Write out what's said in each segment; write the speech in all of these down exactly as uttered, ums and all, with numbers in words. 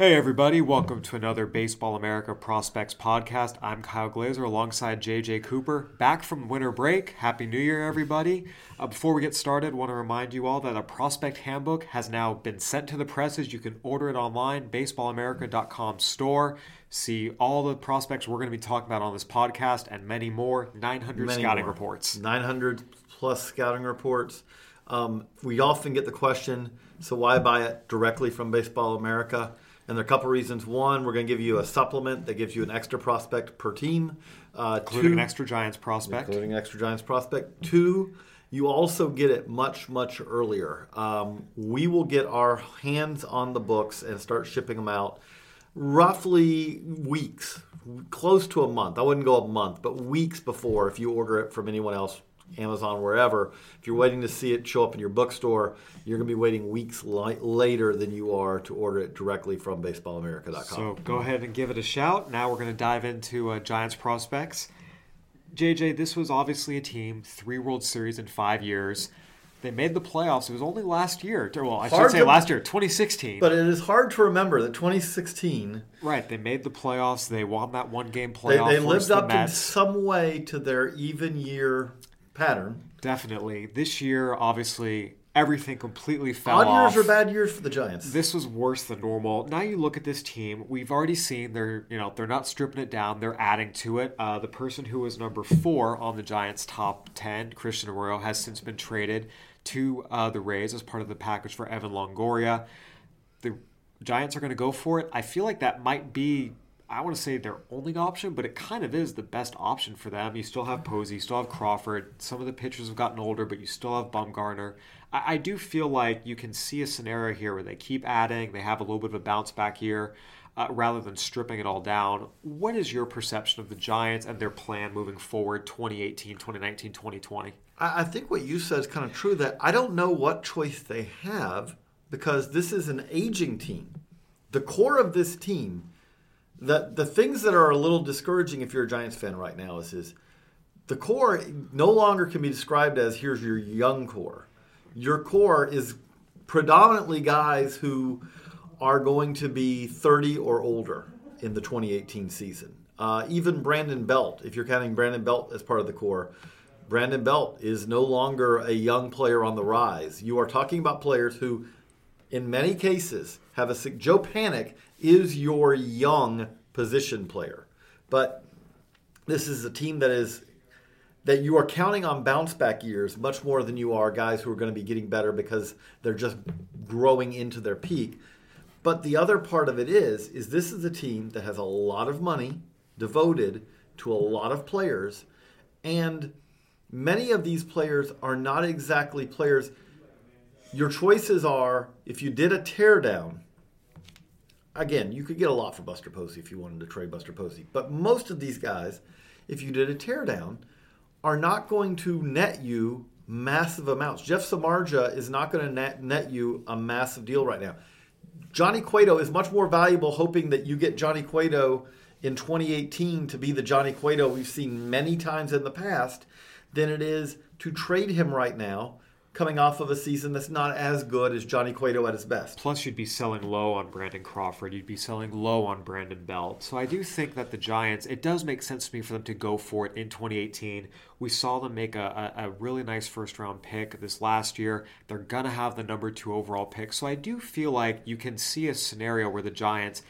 Hey everybody, welcome to another Baseball America Prospects podcast. I'm Kyle Glazer alongside J J Cooper, back from winter break. Happy New Year, everybody. Uh, before we get started, I want to remind you all that a prospect handbook has now been sent to the presses. You can order it online, baseball america dot com store. See all the prospects we're going to be talking about on this podcast and many more, nine hundred many scouting more. reports. nine hundred plus scouting reports. Um, we often get the question, so why buy it directly from Baseball America? And there are a couple reasons. One, we're going to give you a supplement that gives you an extra prospect per team. Uh, including two, an extra Giants prospect. Including an extra Giants prospect. Two, you also get it much, much earlier. Um, we will get our hands on the books and start shipping them out roughly weeks, close to a month. I wouldn't go a month, but weeks before if you order it from anyone else, Amazon, wherever. If you're waiting to see it show up in your bookstore, you're going to be waiting weeks li- later than you are to order it directly from baseball america dot com. So go ahead and give it a shout. Now we're going to dive into uh, Giants prospects. J J, this was obviously a team, three World Series in five years. They made the playoffs. It was only last year. Well, I hard should say to, last year, twenty sixteen. But it is hard to remember that twenty sixteen. Right. They made the playoffs. They won that one-game playoff. They, they lived up in some way to their even year pattern. Definitely. This year, obviously, everything completely fell off. Odd years are bad years for the Giants. This was worse than normal. Now you look at this team. We've already seen they're, you know, they're not stripping it down. They're adding to it. Uh, the person who was number four on the Giants' top ten, Christian Arroyo, has since been traded to uh, the Rays as part of the package for Evan Longoria. The Giants are going to go for it. I feel like that might be, I want to say their only option, but it kind of is the best option for them. You still have Posey, you still have Crawford. Some of the pitchers have gotten older, but you still have Bumgarner. I, I do feel like you can see a scenario here where they keep adding, they have a little bit of a bounce back here, uh, rather than stripping it all down. What is your perception of the Giants and their plan moving forward, twenty eighteen, twenty nineteen, twenty twenty? I, I think what you said is kind of true, that I don't know what choice they have because this is an aging team. The core of this team, The the things that are a little discouraging if you're a Giants fan right now is, is the core no longer can be described as here's your young core. Your core is predominantly guys who are going to be thirty or older in the twenty eighteen season. Uh, even Brandon Belt, if you're counting Brandon Belt as part of the core, Brandon Belt is no longer a young player on the rise. You are talking about players who, in many cases, have a Joe Panik is your young position player, but this is a team that is that you are counting on bounce back years much more than you are guys who are going to be getting better because they're just growing into their peak. But the other part of it is is this is a team that has a lot of money devoted to a lot of players, and many of these players are not exactly players. Your choices are, if you did a teardown, again, you could get a lot for Buster Posey if you wanted to trade Buster Posey. But most of these guys, if you did a teardown, are not going to net you massive amounts. Jeff Samardzija is not going to net, net you a massive deal right now. Johnny Cueto is much more valuable hoping that you get Johnny Cueto in twenty eighteen to be the Johnny Cueto we've seen many times in the past than it is to trade him right now, coming off of a season that's not as good as Johnny Cueto at his best. Plus, you'd be selling low on Brandon Crawford. You'd be selling low on Brandon Belt. So I do think that the Giants, it does make sense to me for them to go for it in twenty eighteen. We saw them make a, a, a really nice first-round pick this last year. They're going to have the number two overall pick. So I do feel like you can see a scenario where the Giants,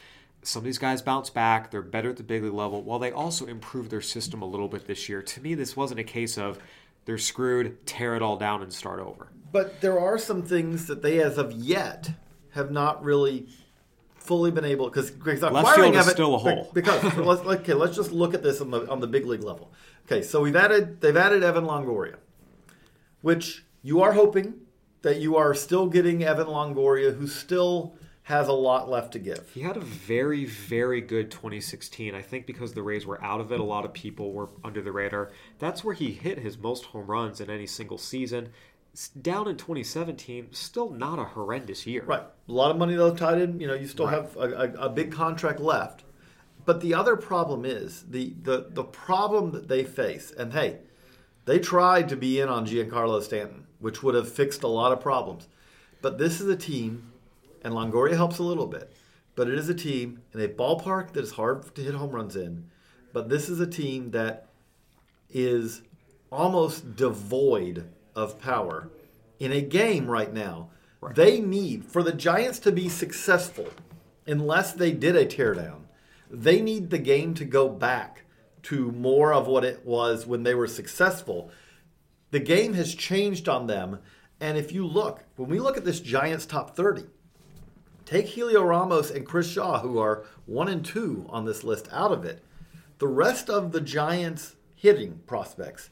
some of these guys bounce back, they're better at the big league level, while they also improve their system a little bit this year. To me, this wasn't a case of they're screwed, tear it all down, and start over. But there are some things that they, as of yet, have not really fully been able, because left field is still a hole. Because let's, okay, let's just look at this on the on the big league level. Okay, so we've added they've added Evan Longoria, which you are hoping that you are still getting Evan Longoria, who still has a lot left to give. He had a very, very good twenty sixteen. I think because the Rays were out of it, a lot of people were under the radar. That's where he hit his most home runs in any single season. Down in twenty seventeen, still not a horrendous year. Right. A lot of money, though, tied in. You know, you still right. have a, a, a big contract left. But the other problem is the, the, the problem that they face, and hey, they tried to be in on Giancarlo Stanton, which would have fixed a lot of problems. But this is a team, and Longoria helps a little bit, but it is a team in a ballpark that is hard to hit home runs in. But this is a team that is almost devoid of power in a game right now. Right. They need, for the Giants to be successful, unless they did a teardown, they need the game to go back to more of what it was when they were successful. The game has changed on them. And if you look, when we look at this Giants top thirty, take Heliot Ramos and Chris Shaw, who are one and two on this list, out of it. The rest of the Giants hitting prospects,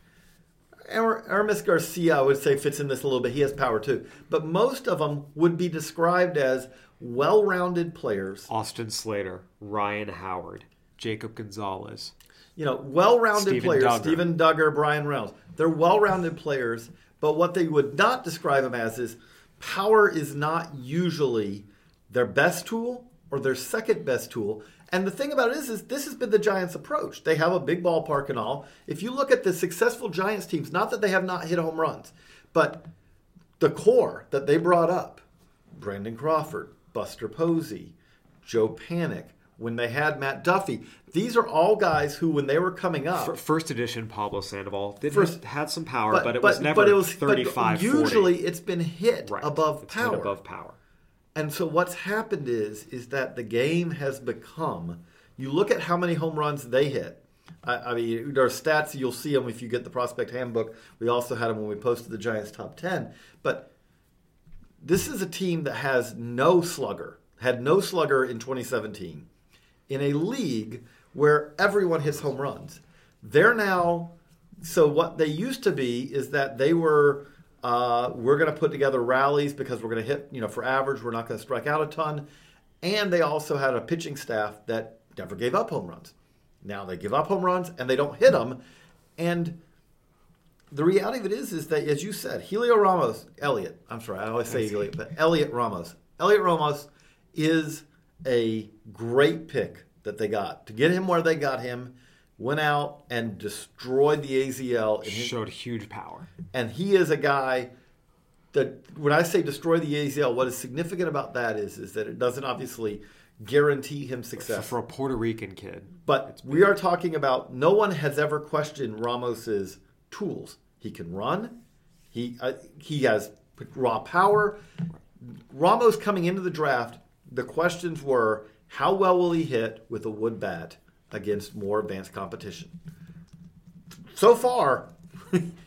Aramis Garcia, I would say, fits in this a little bit. He has power too. But most of them would be described as well-rounded players. Austin Slater, Ryan Howard, Jacob Gonzalez. You know, well-rounded Steven players. Duggar. Steven Duggar, Brian Reynolds. They're well-rounded players, but what they would not describe them as is power is not usually their best tool or their second best tool. And the thing about it is, is this has been the Giants' approach. They have a big ballpark and all. If you look at the successful Giants teams, not that they have not hit home runs, but the core that they brought up, Brandon Crawford, Buster Posey, Joe Panik, when they had Matt Duffy, these are all guys who, when they were coming up, first edition Pablo Sandoval did first, had some power, but, but it but, was never but it was, thirty-five. But usually, forty. It's been hit right. above it's power. Hit above power. And so what's happened is, is that the game has become. You look at how many home runs they hit. I, I mean, there are stats. You'll see them if you get the prospect handbook. We also had them when we posted the Giants top ten. But this is a team that has no slugger. Had no slugger in twenty seventeen. In a league where everyone hits home runs. They're now, so what they used to be is that they were, uh, we're going to put together rallies because we're going to hit, you know, for average, we're not going to strike out a ton. And they also had a pitching staff that never gave up home runs. Now they give up home runs and they don't hit them. And the reality of it is, is that, as you said, Heliot Ramos, Elliot, I'm sorry, I always say Elliot, but Heliot Ramos. Heliot Ramos is a great pick that they got. To get him where they got him, went out and destroyed the A Z L. And showed huge power. And he is a guy that, when I say destroy the A Z L, what is significant about that is, is that it doesn't obviously guarantee him success. For a Puerto Rican kid. But we are talking about, no one has ever questioned Ramos's tools. He can run. He uh, he has raw power. Ramos coming into the draft, the questions were, how well will he hit with a wood bat against more advanced competition? So far,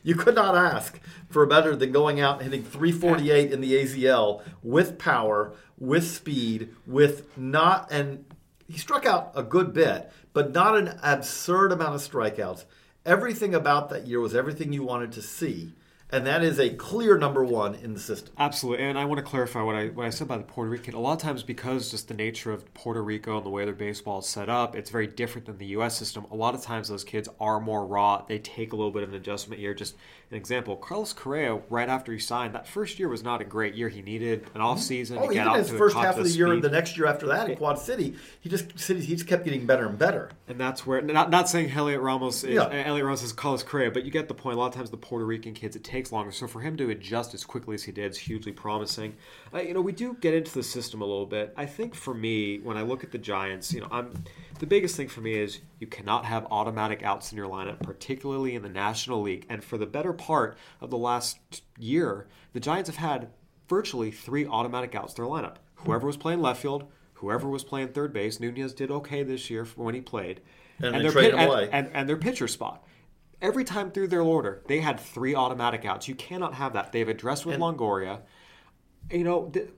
you could not ask for better than going out and hitting three forty-eight in the A Z L with power, with speed, with not, and he struck out a good bit, but not an absurd amount of strikeouts. Everything about that year was everything you wanted to see. And that is a clear number one in the system. Absolutely. And I want to clarify what I what I said about the Puerto Rican. A lot of times, because just the nature of Puerto Rico and the way their baseball is set up, it's very different than the U S system. A lot of times those kids are more raw. They take a little bit of an adjustment year. Just an example, Carlos Correa, right after he signed, that first year was not a great year. He needed an offseason oh, to get out to the top of his speed. Oh, even his first half of the year and the next year after that in Quad City, he just he just kept getting better and better. And that's where, not, not saying Heliot Ramos is, yeah. Heliot Ramos is Carlos Correa, but you get the point. A lot of times the Puerto Rican kids, it takes longer. So for him to adjust as quickly as he did is hugely promising. Uh, you know, we do get into the system a little bit. I think for me, when I look at the Giants, you know, I'm the biggest thing for me is you cannot have automatic outs in your lineup, particularly in the National League. And for the better part of the last year, the Giants have had virtually three automatic outs in their lineup. Whoever was playing left field, whoever was playing third base, Nunez did okay this year when he played, and, and they their pit, away. And, and, and their pitcher spot. Every time through their order, they had three automatic outs. You cannot have that. They've addressed with and, Longoria. You know, th-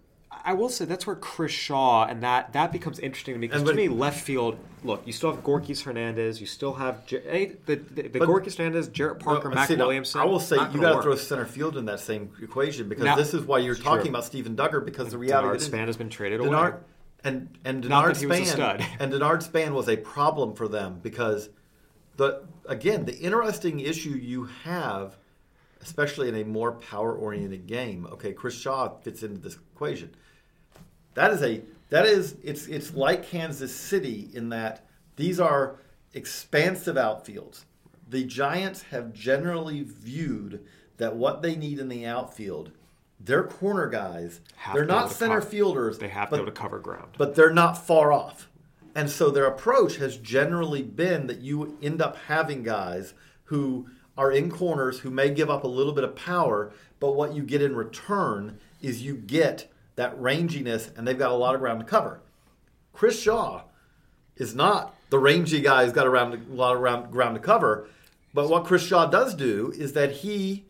I will say that's where Chris Shaw, and that, that becomes interesting to me. Because to me, left field, look, you still have Gorkys Hernandez. You still have J- any, the, the, the Gorkys Hernandez, Jarrett Parker, no, Mac see, Williamson. I will say you got to throw center field in that same equation because now, this is why you're talking true. about Steven Duggar because and the reality is Denard Span has been traded Denard, away. And, and Denard Span and Denard Span was a problem for them because, the again, the interesting issue you have, especially in a more power-oriented game. Okay, Chris Shaw fits into this equation. That is a that is it's it's like Kansas City in that these are expansive outfields. The Giants have generally viewed that what they need in the outfield, they're corner guys. Have they're not center cover. fielders. They have to be able to cover ground. But they're not far off. And so their approach has generally been that you end up having guys who are in corners who may give up a little bit of power, but what you get in return is you get that ranginess, and they've got a lot of ground to cover. Chris Shaw is not the rangy guy who's got a, round, a lot of round, ground to cover, but what Chris Shaw does do is that he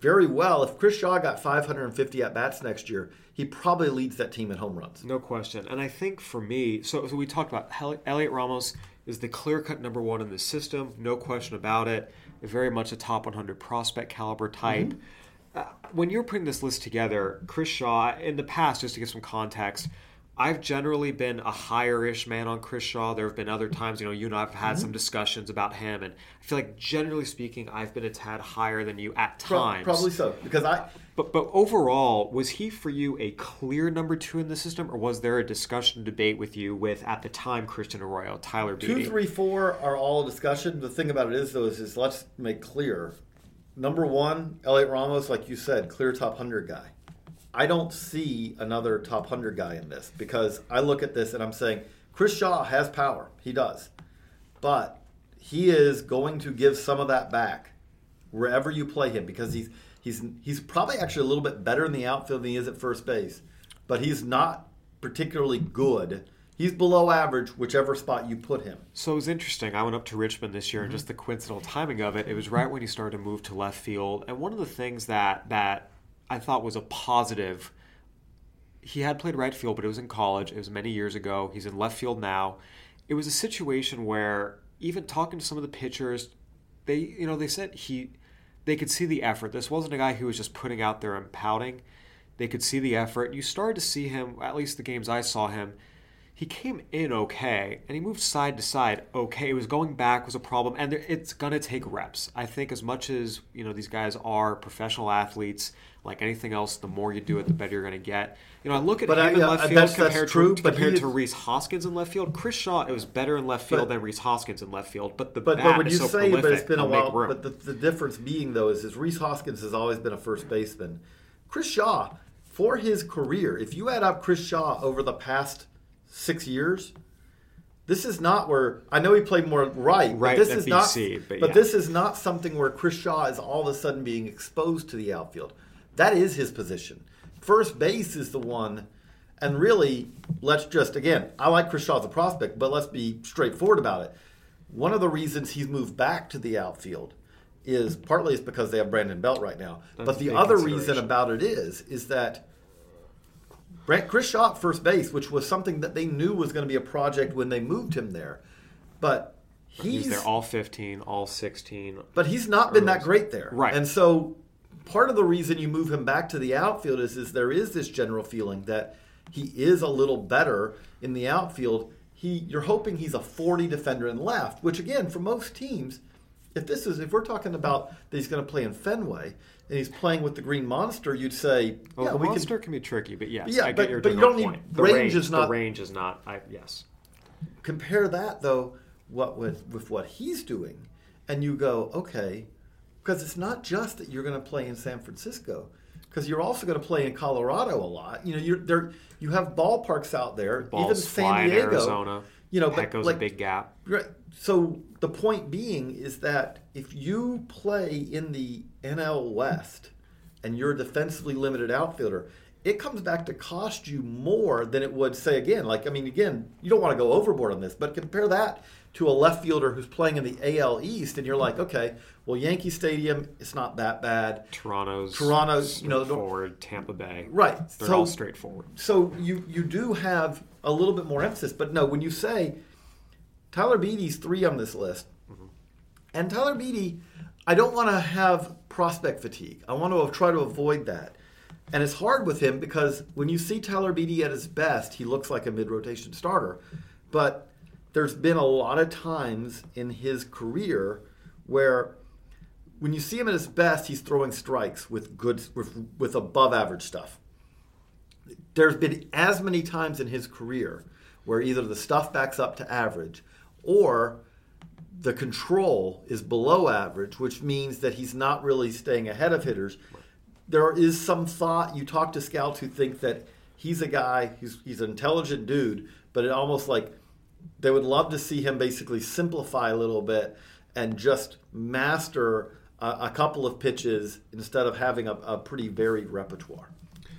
very well, if Chris Shaw got five hundred fifty at-bats next year, he probably leads that team in home runs. No question. And I think for me, so, so we talked about Hel- Heliot Ramos is the clear-cut number one in the system, no question about it. Very much a top one hundred prospect caliber type. Mm-hmm. Uh, when you're putting this list together, Chris Shaw, in the past, just to give some context, I've generally been a higher-ish man on Chris Shaw. There have been other times, you know, you and I have had mm-hmm. some discussions about him, and I feel like, generally speaking, I've been a tad higher than you at times. Pro- probably so, because I... But but overall, was he for you a clear number two in the system, or was there a discussion debate with you with, at the time, Christian Arroyo, Tyler Beede? Two, three, four are all a discussion. The thing about it is, though, is, is let's make clear. Number one, Heliot Ramos, like you said, clear top one hundred guy. I don't see another top one hundred guy in this because I look at this and I'm saying, Chris Shaw has power. He does. But he is going to give some of that back wherever you play him because he's He's he's probably actually a little bit better in the outfield than he is at first base, but he's not particularly good. He's below average, whichever spot you put him. So it was interesting. I went up to Richmond this year, mm-hmm. and just the coincidental timing of it, it was right when he started to move to left field. And one of the things that that I thought was a positive, he had played right field, but it was in college. It was many years ago. He's in left field now. It was a situation where even talking to some of the pitchers, they you know they said he. They could see the effort. This wasn't a guy who was just putting out there and pouting. They could see the effort. You started to see him, at least the games I saw him, he came in okay, and he moved side to side okay. It was going back was a problem, and it's going to take reps. I think as much as you know, these guys are professional athletes, like anything else, the more you do it, the better you're going to get. You know, I look at but him I, in left I, field that's, compared, that's true, to, but compared is, to Rhys Hoskins in left field. Chris Shaw, it was better in left field but, than Rhys Hoskins in left field, but the but, bat but when is you so say, prolific, but it's been a while. But the, the difference being, though, is, is Rhys Hoskins has always been a first baseman. Chris Shaw, for his career, if you add up Chris Shaw over the past six years. This is not where I know he played more right. Right, but this is B C, not. But, but yeah. This is not something where Chris Shaw is all of a sudden being exposed to the outfield. That is his position. First base is the one, and really, let's just again. I like Chris Shaw as a prospect, but let's be straightforward about it. One of the reasons he's moved back to the outfield is partly is because they have Brandon Belt right now. That's but the other reason about it is is that. Chris Shaw at first base, which was something that they knew was going to be a project when they moved him there. But he's, he's there all fifteen, all sixteen. But he's not been that great there. Right. And so part of the reason you move him back to the outfield is, is there is this general feeling that he is a little better in the outfield. He You're hoping he's a forty defender in left, which, again, for most teams, if this is if we're talking about that he's going to play in Fenway and he's playing with the Green Monster, you'd say, yeah, well, the we Monster can, can be tricky, but yes, yeah, I but, get your but you don't point. Need the range, range is not the range is not. I, yes. Compare that though, what with with what he's doing, and you go okay, because it's not just that you're going to play in San Francisco, because you're also going to play in Colorado a lot. You know, you're there. You have ballparks out there, balls even San Diego, Arizona. You know, that goes like, a big gap. Right. So the point being is that if you play in the N L West and you're a defensively limited outfielder, it comes back to cost you more than it would, say, again, like, I mean, again, you don't want to go overboard on this, but compare that to a left fielder who's playing in the A L East, and you're like, okay, well, Yankee Stadium, it's not that bad. Toronto's, Toronto's, you know, forward, Tampa Bay, right? They're so, all straightforward. So you you do have a little bit more emphasis, but no, when you say Tyler Beede's three on this list, mm-hmm. and Tyler Beede, I don't want to have prospect fatigue. I want to try to avoid that, and it's hard with him because when you see Tyler Beede at his best, he looks like a mid-rotation starter, but there's been a lot of times in his career where when you see him at his best, he's throwing strikes with good, with, with above average stuff. There's been as many times in his career where either the stuff backs up to average or the control is below average, which means that he's not really staying ahead of hitters. There is some thought, you talk to scouts who think that he's a guy, he's, he's an intelligent dude, but it almost like, they would love to see him basically simplify a little bit and just master a, a couple of pitches instead of having a, a pretty varied repertoire.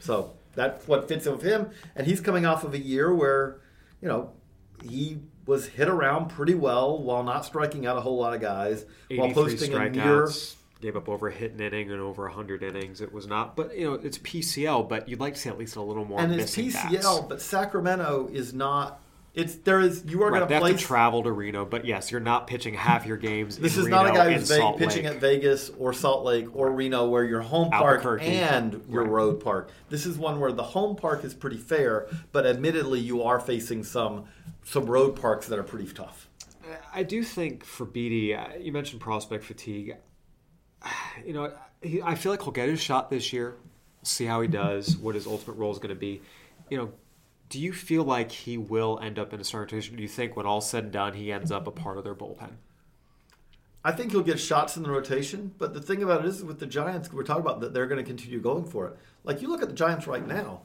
So that's what fits in with him. And he's coming off of a year where, you know, he was hit around pretty well while not striking out a whole lot of guys, while posting a near. Gave up over a hit an inning and over one hundred innings. It was not, but you know, it's P C L, but you'd like to see at least a little more. And it's P C L, bats. But Sacramento is not. It's there is you are right, going to play. They have to travel to Reno, but yes, you're not pitching half your games. This in is Reno not a guy who's vague, pitching at Vegas or Salt Lake or Reno, where your home park and your right. road park. This is one where the home park is pretty fair, but admittedly, you are facing some some road parks that are pretty tough. I do think for Beede, you mentioned prospect fatigue. You know, I feel like he'll get his shot this year. We'll see how he does. What his ultimate role is going to be. You know. Do you feel like he will end up in a starting rotation? Do you think when all's said and done, he ends up a part of their bullpen? I think he'll get shots in the rotation, but the thing about it is with the Giants, we're talking about that they're going to continue going for it. Like, you look at the Giants right now.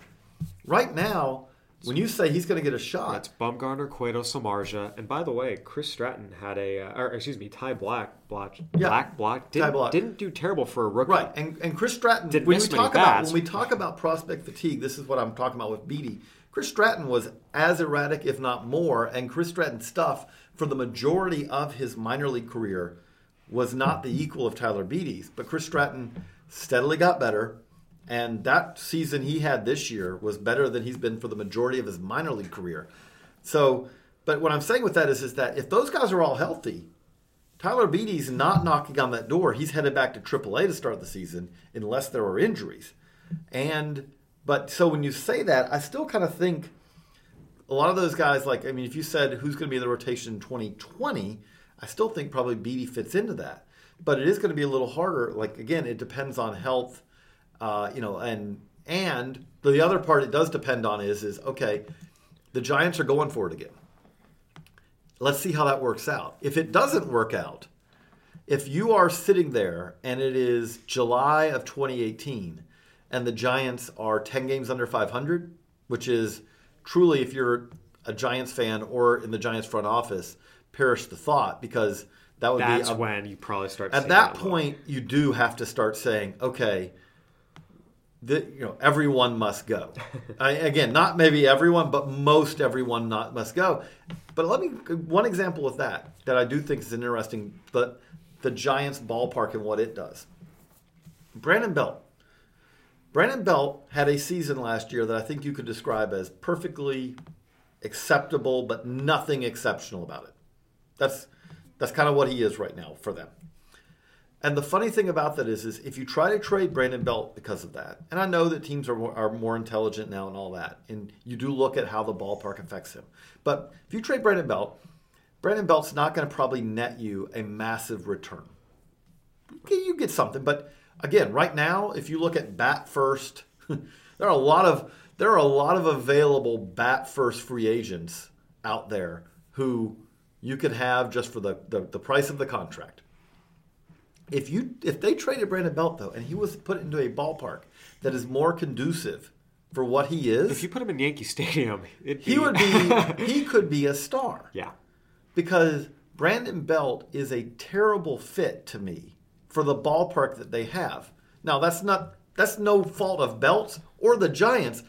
Right now, when you say he's going to get a shot. It's Bumgarner, Cueto, Samardzija. And by the way, Chris Stratton had a, uh, or excuse me, Ty Black, Black, yeah, Black, Black, didn't, Ty Black didn't do terrible for a rookie. Right, and, and Chris Stratton, didn't when, we talk about, when we talk about prospect fatigue, this is what I'm talking about with Beede. Chris Stratton was as erratic, if not more, and Chris Stratton's stuff for the majority of his minor league career was not the equal of Tyler Beede's. But Chris Stratton steadily got better, and that season he had this year was better than he's been for the majority of his minor league career. So, but what I'm saying with that is, is that if those guys are all healthy, Tyler Beede's not knocking on that door. He's headed back to triple A to start the season unless there are injuries. And... But so when you say that, I still kind of think a lot of those guys, like, I mean, if you said who's going to be in the rotation in twenty twenty, I still think probably Beede fits into that. But it is going to be a little harder. Like, again, it depends on health, uh, you know, and and the other part it does depend on is, is, okay, the Giants are going for it again. Let's see how that works out. If it doesn't work out, if you are sitting there and it is July of twenty eighteen, and the Giants are ten games under five hundred, which is truly, if you're a Giants fan or in the Giants front office, perish the thought, because that would That's be... That's when you probably start At that, that point, look. You do have to start saying, okay, the, you know, everyone must go. I, again, not maybe everyone, but most everyone not must go. But let me... One example of that, that I do think is interesting, but the Giants ballpark and what it does. Brandon Belt. Brandon Belt had a season last year that I think you could describe as perfectly acceptable, but nothing exceptional about it. That's that's kind of what he is right now for them. And the funny thing about that is, is if you try to trade Brandon Belt because of that, and I know that teams are more, are more intelligent now and all that, and you do look at how the ballpark affects him. But if you trade Brandon Belt, Brandon Belt's not going to probably net you a massive return. You get something, but... Again, right now, if you look at bat first, there are a lot of there are a lot of available bat first free agents out there who you could have just for the, the, the price of the contract. If you if they traded Brandon Belt though, and he was put into a ballpark that is more conducive for what he is, if you put him in Yankee Stadium, it'd be... he would be he could be a star. Yeah, because Brandon Belt is a terrible fit to me for the ballpark that they have. Now, that's not That's no fault of Belt or the Giants.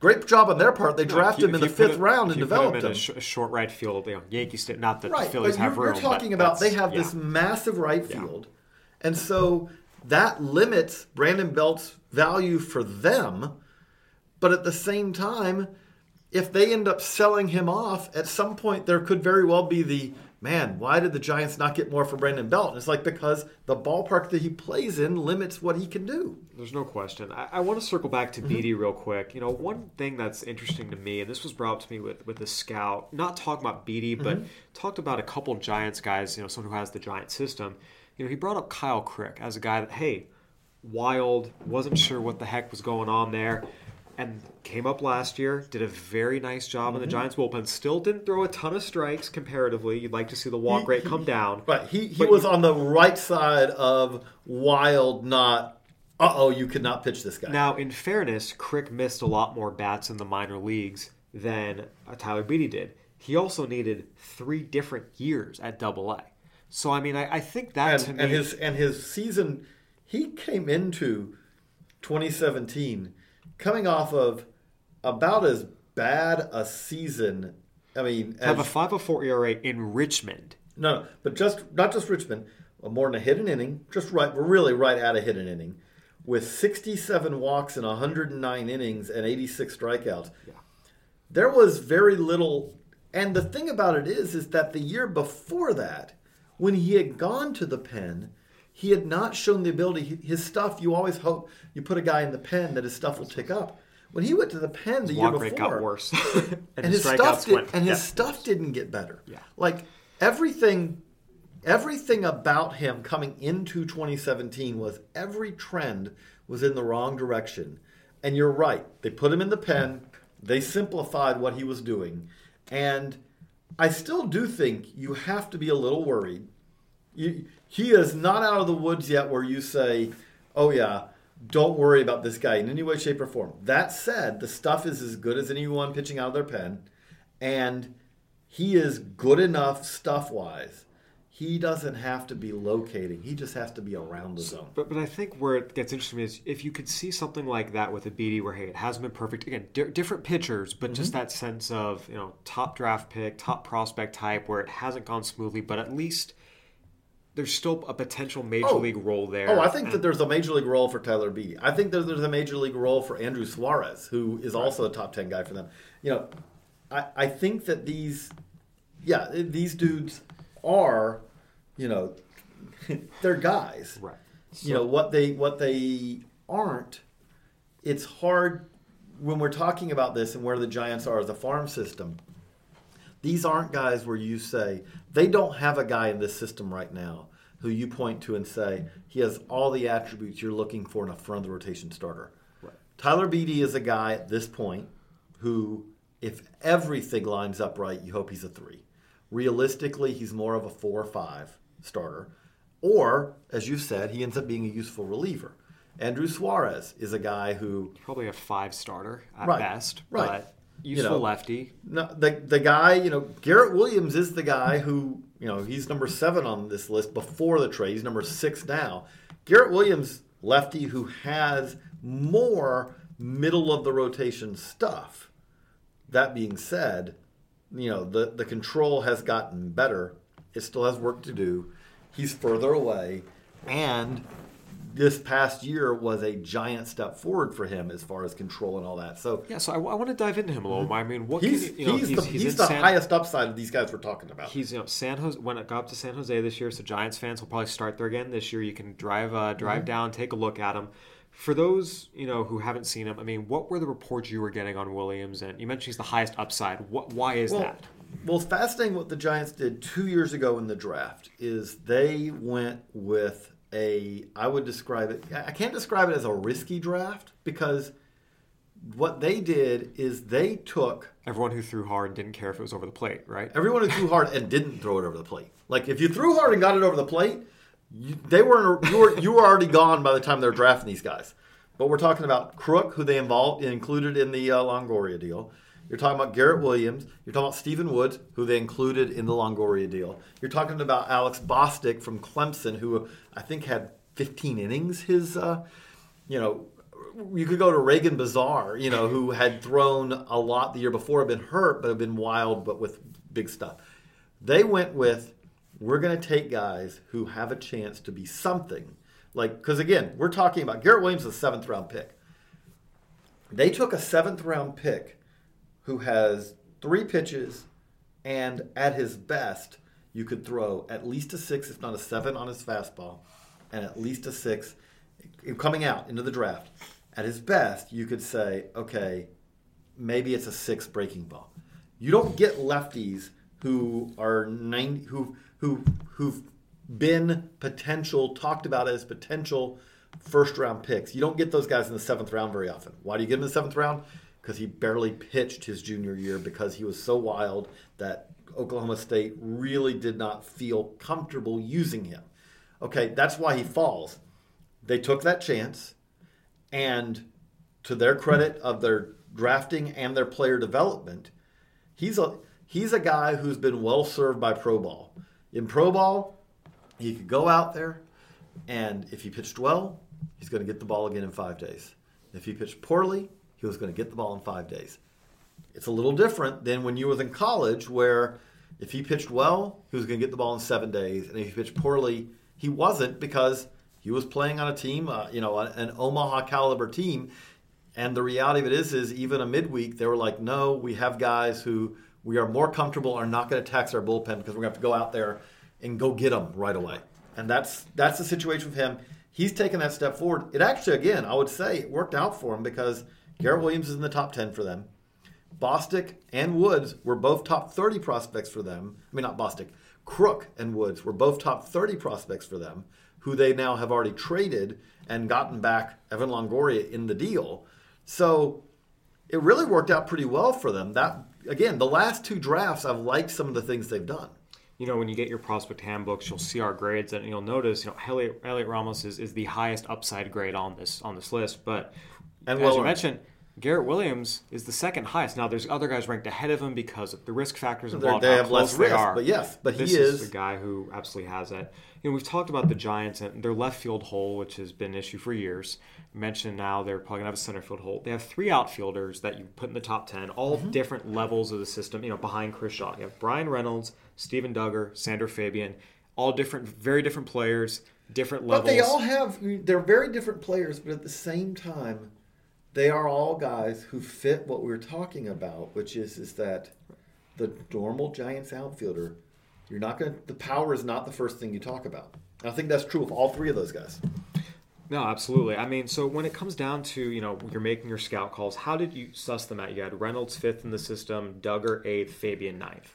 Great job on their part. They drafted no, him in the fifth round and developed him. In a sh- short right field, you know, Yankees, not that right, the Phillies but have you're, room. You're talking about they have yeah. this massive right field. Yeah. And so that limits Brandon Belt's value for them. But at the same time, if they end up selling him off, at some point there could very well be the, man, why did the Giants not get more for Brandon Belt? And it's like because the ballpark that he plays in limits what he can do. There's no question. I, I want to circle back to mm-hmm. Beede real quick. You know, one thing that's interesting to me, and this was brought up to me with, with the scout, not talking about Beede, but mm-hmm. talked about a couple Giants guys, you know, someone who has the Giant system. You know, he brought up Kyle Crick as a guy that, hey, wild, wasn't sure what the heck was going on there. And came up last year, did a very nice job mm-hmm. in the Giants bullpen. Still didn't throw a ton of strikes comparatively. You'd like to see the walk he, rate come he, down. Right. He, he but was you, on the right side of wild, not, uh-oh, you could not pitch this guy. Now, in fairness, Crick missed a lot more bats in the minor leagues than Tyler Beede did. He also needed three different years at Double A. So, I mean, I, I think that and, to me... And his, and his season, he came into twenty seventeen... coming off of about as bad a season, I mean, as, have a five oh four E R A in Richmond. No, but just not just Richmond, more than a hit an inning, just right, we're really right at a hit an inning, with sixty-seven walks in one hundred nine innings and eighty-six strikeouts. Yeah. There was very little, and the thing about it is, is that the year before that, when he had gone to the pen. He had not shown the ability. His stuff, you always hope you put a guy in the pen that his stuff will tick up. When he went to the pen the his year before, walk rate got worse, and, and his, his stuff did, and his yeah. stuff didn't get better. Yeah. Like everything, everything about him coming into twenty seventeen was every trend was in the wrong direction. And you're right. They put him in the pen. They simplified what he was doing, and I still do think you have to be a little worried. You, he is not out of the woods yet where you say, oh, yeah, don't worry about this guy in any way, shape, or form. That said, the stuff is as good as anyone pitching out of their pen, and he is good enough stuff-wise. He doesn't have to be locating. He just has to be around the zone. But but I think where it gets interesting is if you could see something like that with a Beede where, hey, it hasn't been perfect. Again, di- different pitchers, but mm-hmm. just that sense of, you know, top draft pick, top prospect type where it hasn't gone smoothly, but at least – there's still a potential major oh. league role there. Oh, I think and that there's a major league role for Tyler Beede. I think that there's a major league role for Andrew Suarez, who is right. also a top ten guy for them. You know, I, I think that these, yeah, these dudes are, you know, they're guys. Right. So, you know, what they what they aren't, it's hard when we're talking about this and where the Giants are as a farm system. These aren't guys where you say, they don't have a guy in this system right now who you point to and say, he has all the attributes you're looking for in a front of the rotation starter. Right. Tyler Beede is a guy at this point who, if everything lines up right, you hope he's a three. Realistically, he's more of a four or five starter. Or, as you said, he ends up being a useful reliever. Andrew Suarez is a guy who... probably a five starter at right, best. Right, right. Useful you know, lefty. No, the the guy, you know, Garrett Williams is the guy who, you know, he's number seven on this list before the trade. He's number six now. Garrett Williams, lefty, who has more middle-of-the-rotation stuff. That being said, you know, the, the control has gotten better. It still has work to do. He's further away. And this past year was a giant step forward for him as far as control and all that. So yeah, so I, I want to dive into him a little. I mean, what he's, can, you know, he's, he's the, he's he's the San, highest upside of these guys we're talking about. He's you know San Jose when it got up to San Jose this year. So Giants fans will probably start there again this year. You can drive uh, drive mm-hmm. down, take a look at him. For those you know who haven't seen him, I mean, what were the reports you were getting on Williams? And you mentioned he's the highest upside. What? Why is well, that? Well, fascinating. What the Giants did two years ago in the draft is they went with. A, I would describe it, I can't describe it as a risky draft because what they did is they took... everyone who threw hard didn't care if it was over the plate, right? Everyone who threw hard and didn't throw it over the plate. Like, if you threw hard and got it over the plate, you, they were, you, were, you were already gone by the time they were drafting these guys. But we're talking about Crook, who they involved included in the uh, Longoria deal. You're talking about Garrett Williams. You're talking about Stephen Woods, who they included in the Longoria deal. You're talking about Alex Bostic from Clemson, who I think had fifteen innings his, uh, you know, you could go to Reagan Bazaar, you know, who had thrown a lot the year before, been hurt, but have been wild, but with big stuff. They went with, we're going to take guys who have a chance to be something. Like, because again, we're talking about Garrett Williams, a seventh round pick. They took a seventh round pick who has three pitches, and at his best, you could throw at least a six, if not a seven, on his fastball, and at least a six coming out into the draft. At his best, you could say, okay, maybe it's a six breaking ball. You don't get lefties who are ninety, who who who've been potential, talked about as potential first-round picks. You don't get those guys in the seventh round very often. Why do you get him in the seventh round? Because he barely pitched his junior year because he was so wild that Oklahoma State really did not feel comfortable using him. Okay, that's why he falls. They took that chance, and to their credit of their drafting and their player development, he's a he's a guy who's been well-served by pro ball. In pro ball, he could go out there, and if he pitched well, he's going to get the ball again in five days. If he pitched poorly, he was going to get the ball in five days. It's a little different than when you was in college where if he pitched well, he was going to get the ball in seven days. And if he pitched poorly, he wasn't because he was playing on a team, uh, you know, an Omaha caliber team. And the reality of it is, is even a midweek, they were like, no, we have guys who we are more comfortable are not going to tax our bullpen because we're going to have to go out there and go get them right away. And that's that's the situation with him. He's taken that step forward. It actually, again, I would say it worked out for him because Garrett Williams is in the top ten for them. Bostic and Woods were both top thirty prospects for them. I mean, not Bostic. Crook and Woods were both top thirty prospects for them, who they now have already traded and gotten back Evan Longoria in the deal. So it really worked out pretty well for them. That, again, the last two drafts, I've liked some of the things they've done. You know, when you get your prospect handbooks, you'll see our grades, and you'll notice, you know, Heliot, Heliot Ramos is, is the highest upside grade on this on this list. But and as well you ranked. mentioned, Garrett Williams is the second highest. Now, there's other guys ranked ahead of him because of the risk factors involved. They have less risk, but yes, but he is. This is the guy who absolutely has that. You know, we've talked about the Giants and their left field hole, which has been an issue for years. I mentioned now they're probably going to have a center field hole. They have three outfielders that you put in the top ten, all mm-hmm. different levels of the system, you know, behind Chris Shaw. You have Brian Reynolds, Steven Duggar, Sandra Fabian, all different, very different players, different levels. But they all have, they're very different players, but at the same time, they are all guys who fit what we're talking about, which is is that the normal Giants outfielder, you're not going to, the power is not the first thing you talk about. And I think that's true of all three of those guys. No, absolutely. I mean, so when it comes down to, you know, you're making your scout calls, how did you suss them out? You had Reynolds fifth in the system, Duggar eighth, Fabian ninth.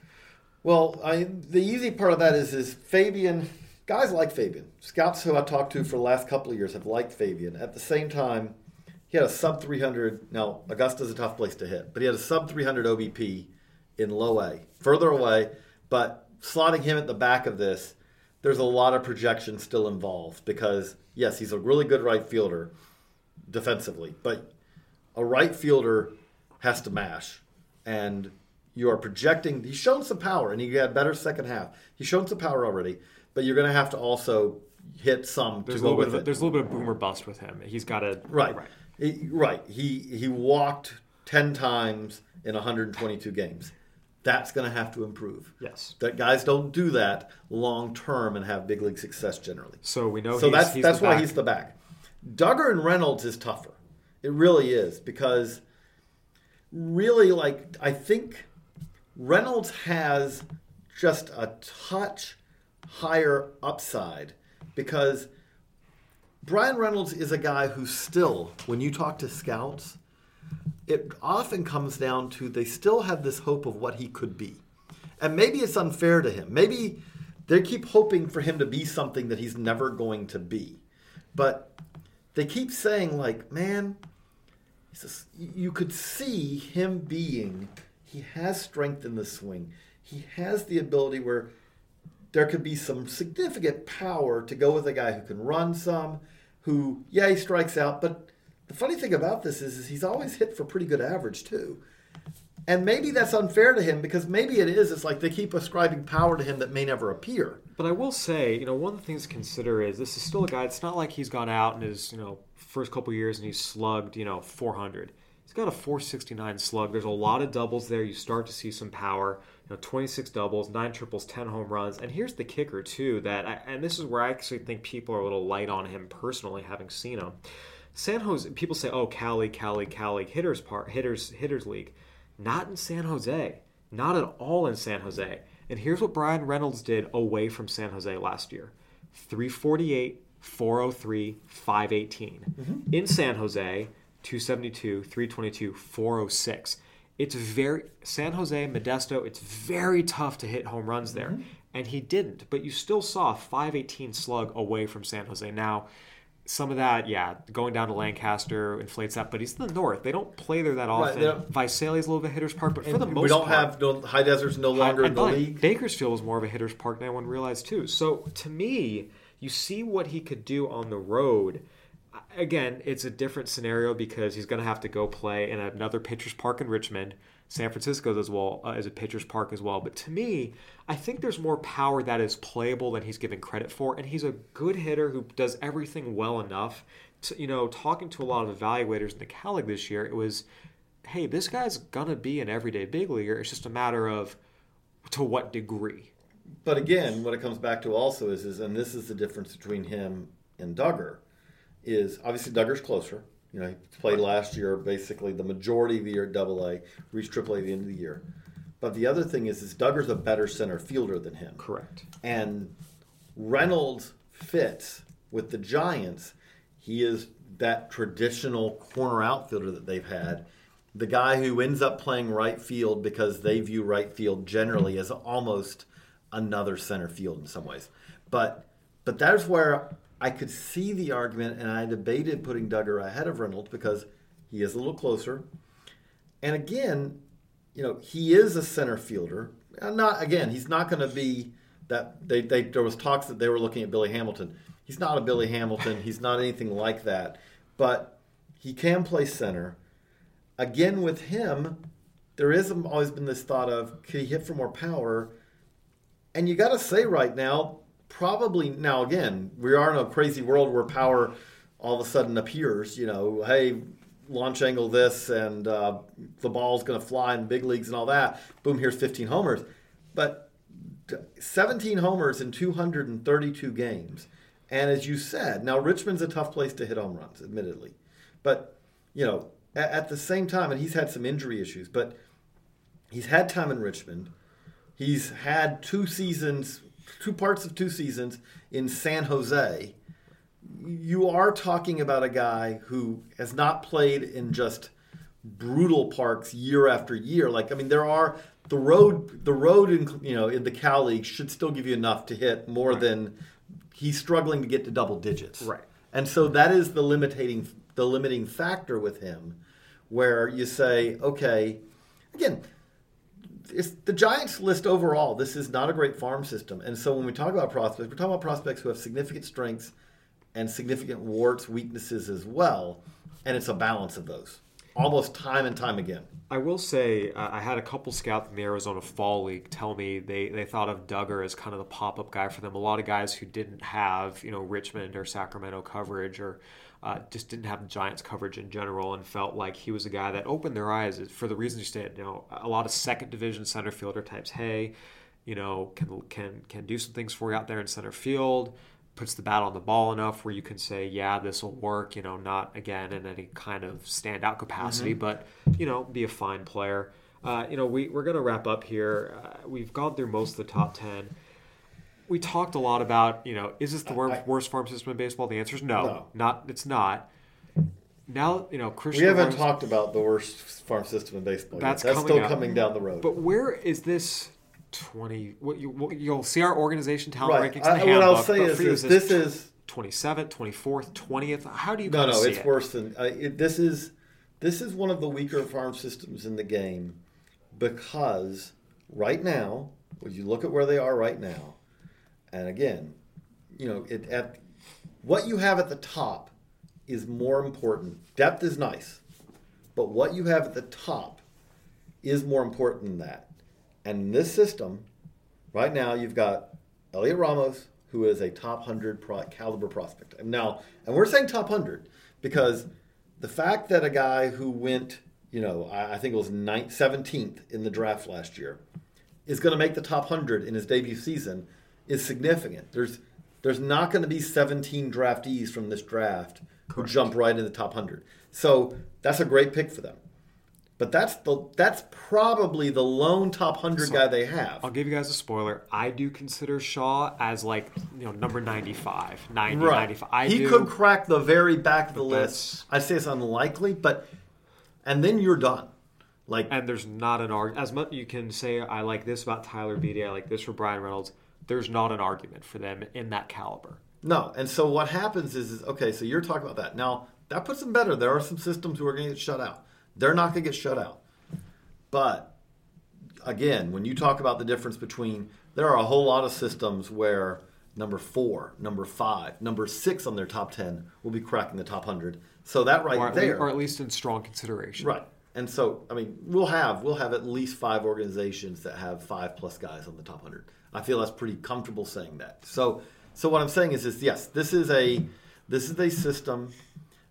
Well, I, the easy part of that is is Fabian, guys like Fabian. Scouts who I talked to for the last couple of years have liked Fabian. At the same time, he had a sub three hundred. Now, Augusta's a tough place to hit, but he had a sub three hundred O B P in low A, further away, but slotting him at the back of this, there's a lot of projection still involved because, yes, he's a really good right fielder defensively, but a right fielder has to mash, and you are projecting. He's shown some power, and he had better second half. He's shown some power already, but you're going to have to also hit some there's to go with bit, it. There's a little bit of boom or bust with him. He's got to right. right. He, right. He he walked ten times in one hundred twenty-two games. That's going to have to improve. Yes. That guys don't do that long term and have big league success generally. So we know. So he's, that's he's that's why back. he's the back. Duggar and Reynolds is tougher. It really is because really like I think Reynolds has just a touch higher upside because Brian Reynolds is a guy who still, when you talk to scouts, it often comes down to they still have this hope of what he could be. And maybe it's unfair to him. Maybe they keep hoping for him to be something that he's never going to be. But they keep saying, like, man, just, you could see him being, he has strength in the swing. He has the ability where there could be some significant power to go with a guy who can run some, who, yeah, he strikes out. But the funny thing about this is, is he's always hit for pretty good average, too. And maybe that's unfair to him because maybe it is. It's like they keep ascribing power to him that may never appear. But I will say, you know, one of the things to consider is this is still a guy. It's not like he's gone out and is, you know, first couple years and he slugged, you know, four hundred. He's got a four sixty-nine slug. There's a lot of doubles there. You start to see some power. You know, twenty-six doubles, nine triples, ten home runs. And here's the kicker, too, that I, and this is where I actually think people are a little light on him personally, having seen him. San Jose, people say, oh, Cali, Cali, Cali, hitters, part, hitters, hitters league. Not in San Jose. Not at all in San Jose. And here's what Brian Reynolds did away from San Jose last year. three forty-eight, four oh three, five eighteen. Mm-hmm. In San Jose, two seventy-two, three twenty-two, four oh six. It's very San Jose, Modesto, it's very tough to hit home runs there. Mm-hmm. And he didn't, but you still saw a five eighteen slug away from San Jose. Now, some of that, yeah, going down to Lancaster inflates that, but he's in the north. They don't play there that often. Right, Visalia's a little bit of a hitter's park, but for the most part... We don't part, have... No, High Desert's no longer I, I in the league. Bakersfield was more of a hitter's park than anyone realized, too. So, to me, you see what he could do on the road. Again, it's a different scenario because he's going to have to go play in another pitcher's park in Richmond. San Francisco's as well uh, is a pitcher's park as well. But to me, I think there's more power that is playable than he's given credit for. And he's a good hitter who does everything well enough. To, you know, talking to a lot of evaluators in the Cal League this year, it was, hey, this guy's going to be an everyday big leaguer. It's just a matter of to what degree. But again, what it comes back to also is, is and this is the difference between him and Duggar, is obviously Duggar's closer. You know, he played last year basically the majority of the year at Double A, reached Triple A at the end of the year. But the other thing is, is Duggar's a better center fielder than him. Correct. And Reynolds fits with the Giants. He is that traditional corner outfielder that they've had. The guy who ends up playing right field because they view right field generally as almost another center field in some ways. But but that's where I could see the argument, and I debated putting Duggar ahead of Reynolds because he is a little closer. And again, you know, he is a center fielder. And not again, he's not going to be that. They, they there was talks that they were looking at Billy Hamilton. He's not a Billy Hamilton. He's not anything like that. But he can play center. Again, with him, there has always been this thought of could he hit for more power? And you got to say right now. Probably, now again, we are in a crazy world where power all of a sudden appears, you know, hey, launch angle this and uh, the ball's going to fly in big leagues and all that. Boom, here's fifteen homers. But seventeen homers in two hundred thirty-two games. And as you said, now Richmond's a tough place to hit home runs, admittedly. But, you know, at, at the same time, and he's had some injury issues, but he's had time in Richmond. He's had two seasons... two parts of two seasons in San Jose, you are talking about a guy who has not played in just brutal parks year after year. Like, I mean, there are the road, the road in, you know, in the Cal League should still give you enough to hit more right. than he's struggling to get to double digits. Right. And so that is the limiting, the limiting factor with him where you say, okay, again, it's the Giants list overall, this is not a great farm system. And so when we talk about prospects, we're talking about prospects who have significant strengths and significant warts, weaknesses as well. And it's a balance of those almost time and time again. I will say uh, I had a couple scouts in the Arizona Fall League tell me they, they thought of Duggar as kind of the pop-up guy for them. A lot of guys who didn't have, you know, Richmond or Sacramento coverage or Uh, just didn't have the Giants coverage in general and felt like he was a guy that opened their eyes for the reasons you stated. You know, a lot of second division center fielder types. Hey, you know, can can can do some things for you out there in center field. Puts the bat on the ball enough where you can say, yeah, this will work. You know, not again in any kind of standout capacity, mm-hmm. but you know, be a fine player. Uh, you know, we we're gonna wrap up here. Uh, we've gone through most of the top ten. We talked a lot about, you know, is this the worst, I, worst farm system in baseball? The answer is no, no. Not it's not. Now, you know, Christian. We haven't Arroyo, talked about the worst farm system in baseball. That's, that's coming still up. Coming down the road. But where is this twenty? What you what, you'll see our organization talent right. rankings. I, in the what handbook, I'll say is, you, is this, this is twenty-seventh, twenty-fourth, twentieth. How do you? No, no, see it's it? worse than uh, it, this is. This is one of the weaker farm systems in the game because right now, when you look at where they are right now. And again, you know, it, at what you have at the top is more important. Depth is nice, but what you have at the top is more important than that. And in this system, right now, you've got Heliot Ramos, who is a top one hundred pro- caliber prospect. Now, and we're saying top one hundred because the fact that a guy who went, you know, I, I think it was ninth, seventeenth in the draft last year is going to make the top one hundred in his debut season is significant. There's there's not going to be seventeen draftees from this draft Correct. Who jump right in the top one hundred. So that's a great pick for them. But that's the that's probably the lone top one hundred so, guy they have. I'll give you guys a spoiler. I do consider Shaw as like, you know, number ninety-five, ninety, right. ninety-five. I he do, could crack the very back of the list. I say it's unlikely, but and then you're done. Like and there's not an argument. As much you can say I like this about Tyler Beede, I like this for Brian Reynolds. There's not an argument for them in that caliber. No, and so what happens is, is okay. So you're talking about that now. That puts them better. There are some systems who are going to get shut out. They're not going to get shut out. But, again, when you talk about the difference between, there are a whole lot of systems where number four, number five, number six on their top ten will be cracking the top one hundred. So that right or there. Le- or at least in strong consideration. Right. And so, I mean, we'll have we'll have at least five organizations that have five plus guys on the top one hundred. I feel that's pretty comfortable saying that. So so what I'm saying is this, yes, this is a this is a system.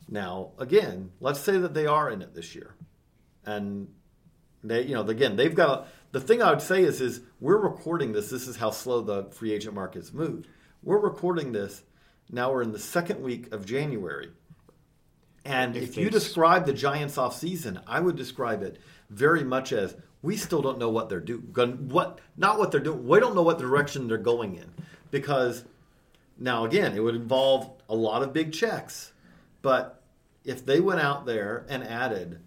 Now, again, let's say that they are in it this year. And, they, you know, again, they've got a, the thing I would say is, is we're recording this. This is how slow the free agent market's moved. We're recording this. Now we're in the second week of January. And if, if you describe the Giants offseason, I would describe it very much as we still don't know what they're doing. What, not what they're doing. We don't know what direction they're going in. Because, now, again, it would involve a lot of big checks. But if they went out there and added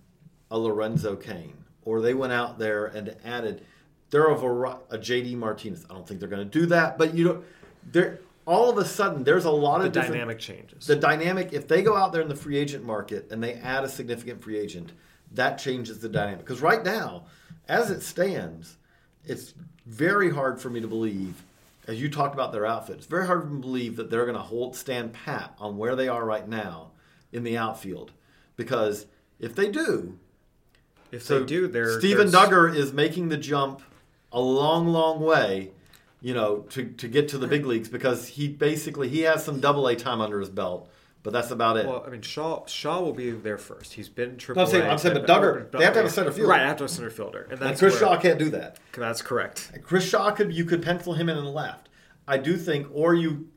a Lorenzo Cain, or they went out there and added, they're a, var- a J D Martinez. I don't think they're going to do that, but you know, they're all of a sudden there's a lot of the different, dynamic changes. The dynamic, if they go out there in the free agent market and they add a significant free agent, that changes the dynamic. Because right now, as it stands, it's very hard for me to believe. As you talked about their outfit, it's very hard for me to believe that they're going to hold stand pat on where they are right now. In the outfield, because if they do, if so they do, they're Steven Duggar is making the jump a long, long way, you know, to, to get to the big leagues because he basically he has some double A time under his belt, but that's about it. Well, I mean, Shaw Shaw will be there first. He's been triple. No, I'm saying, A, I'm saying, but Duggar they have to have a center fielder, right? Have to have a center fielder, and, that's and Chris where, Shaw can't do that. That's correct. And Chris Shaw could you could pencil him in and left. I do think, or you.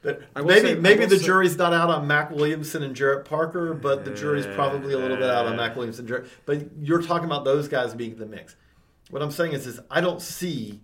But maybe say, maybe the say, jury's not out on Mac Williamson and Jarrett Parker, but the jury's probably a little bit out on Mac Williamson and Jarrett. But you're talking about those guys being in the mix. What I'm saying is, is I don't see,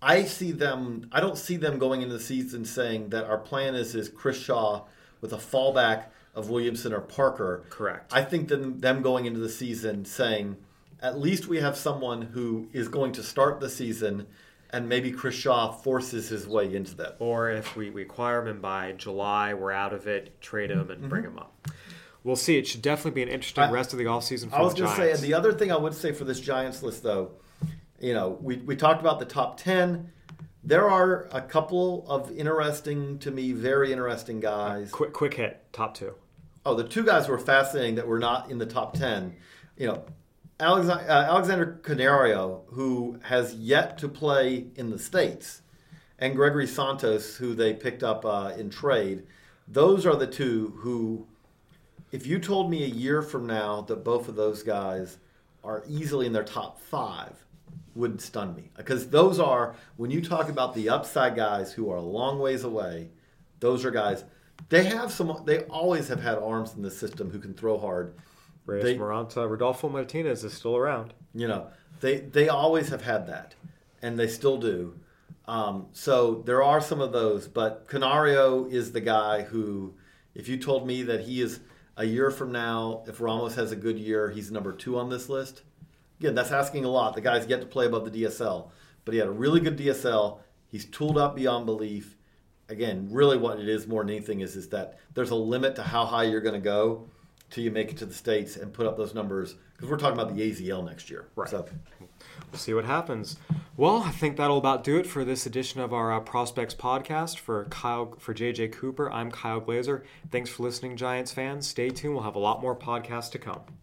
I see them, I don't see them going into the season saying that our plan is is Chris Shaw with a fallback of Williamson or Parker. Correct. I think them them going into the season saying at least we have someone who is going to start the season. And maybe Chris Shaw forces his way into that. Or if we, we acquire him and by July, we're out of it, trade him, and mm-hmm. bring him up. We'll see. It should definitely be an interesting I, rest of the offseason for I was the Giants. Just saying, the other thing I would say for this Giants list, though, you know, we, we talked about the top ten. There are a couple of interesting, to me, very interesting guys. Uh, quick quick hit, top two. Oh, the two guys were fascinating that were not in the top ten. You know, Alex, uh, Alexander Canario, who has yet to play in the States, and Gregory Santos, who they picked up uh, in trade, those are the two who, if you told me a year from now that both of those guys are easily in their top five, wouldn't stun me. Because those are, when you talk about the upside guys who are a long ways away, those are guys, they have some, they always have had arms in the system who can throw hard. Ray Esmeralda, Rodolfo Martinez is still around. You know, they, they always have had that, and they still do. Um, so there are some of those, but Canario is the guy who, if you told me that he is a year from now, if Ramos has a good year, he's number two on this list. Again, that's asking a lot. The guy's yet to play above the D S L, but he had a really good D S L. He's tooled up beyond belief. Again, really what it is more than anything is, is that there's a limit to how high you're going to go till you make it to the States and put up those numbers. Because we're talking about the A Z L next year. Right. So. We'll see what happens. Well, I think that'll about do it for this edition of our uh, Prospects Podcast. For Kyle, for J J Cooper, I'm Kyle Glazer. Thanks for listening, Giants fans. Stay tuned. We'll have a lot more podcasts to come.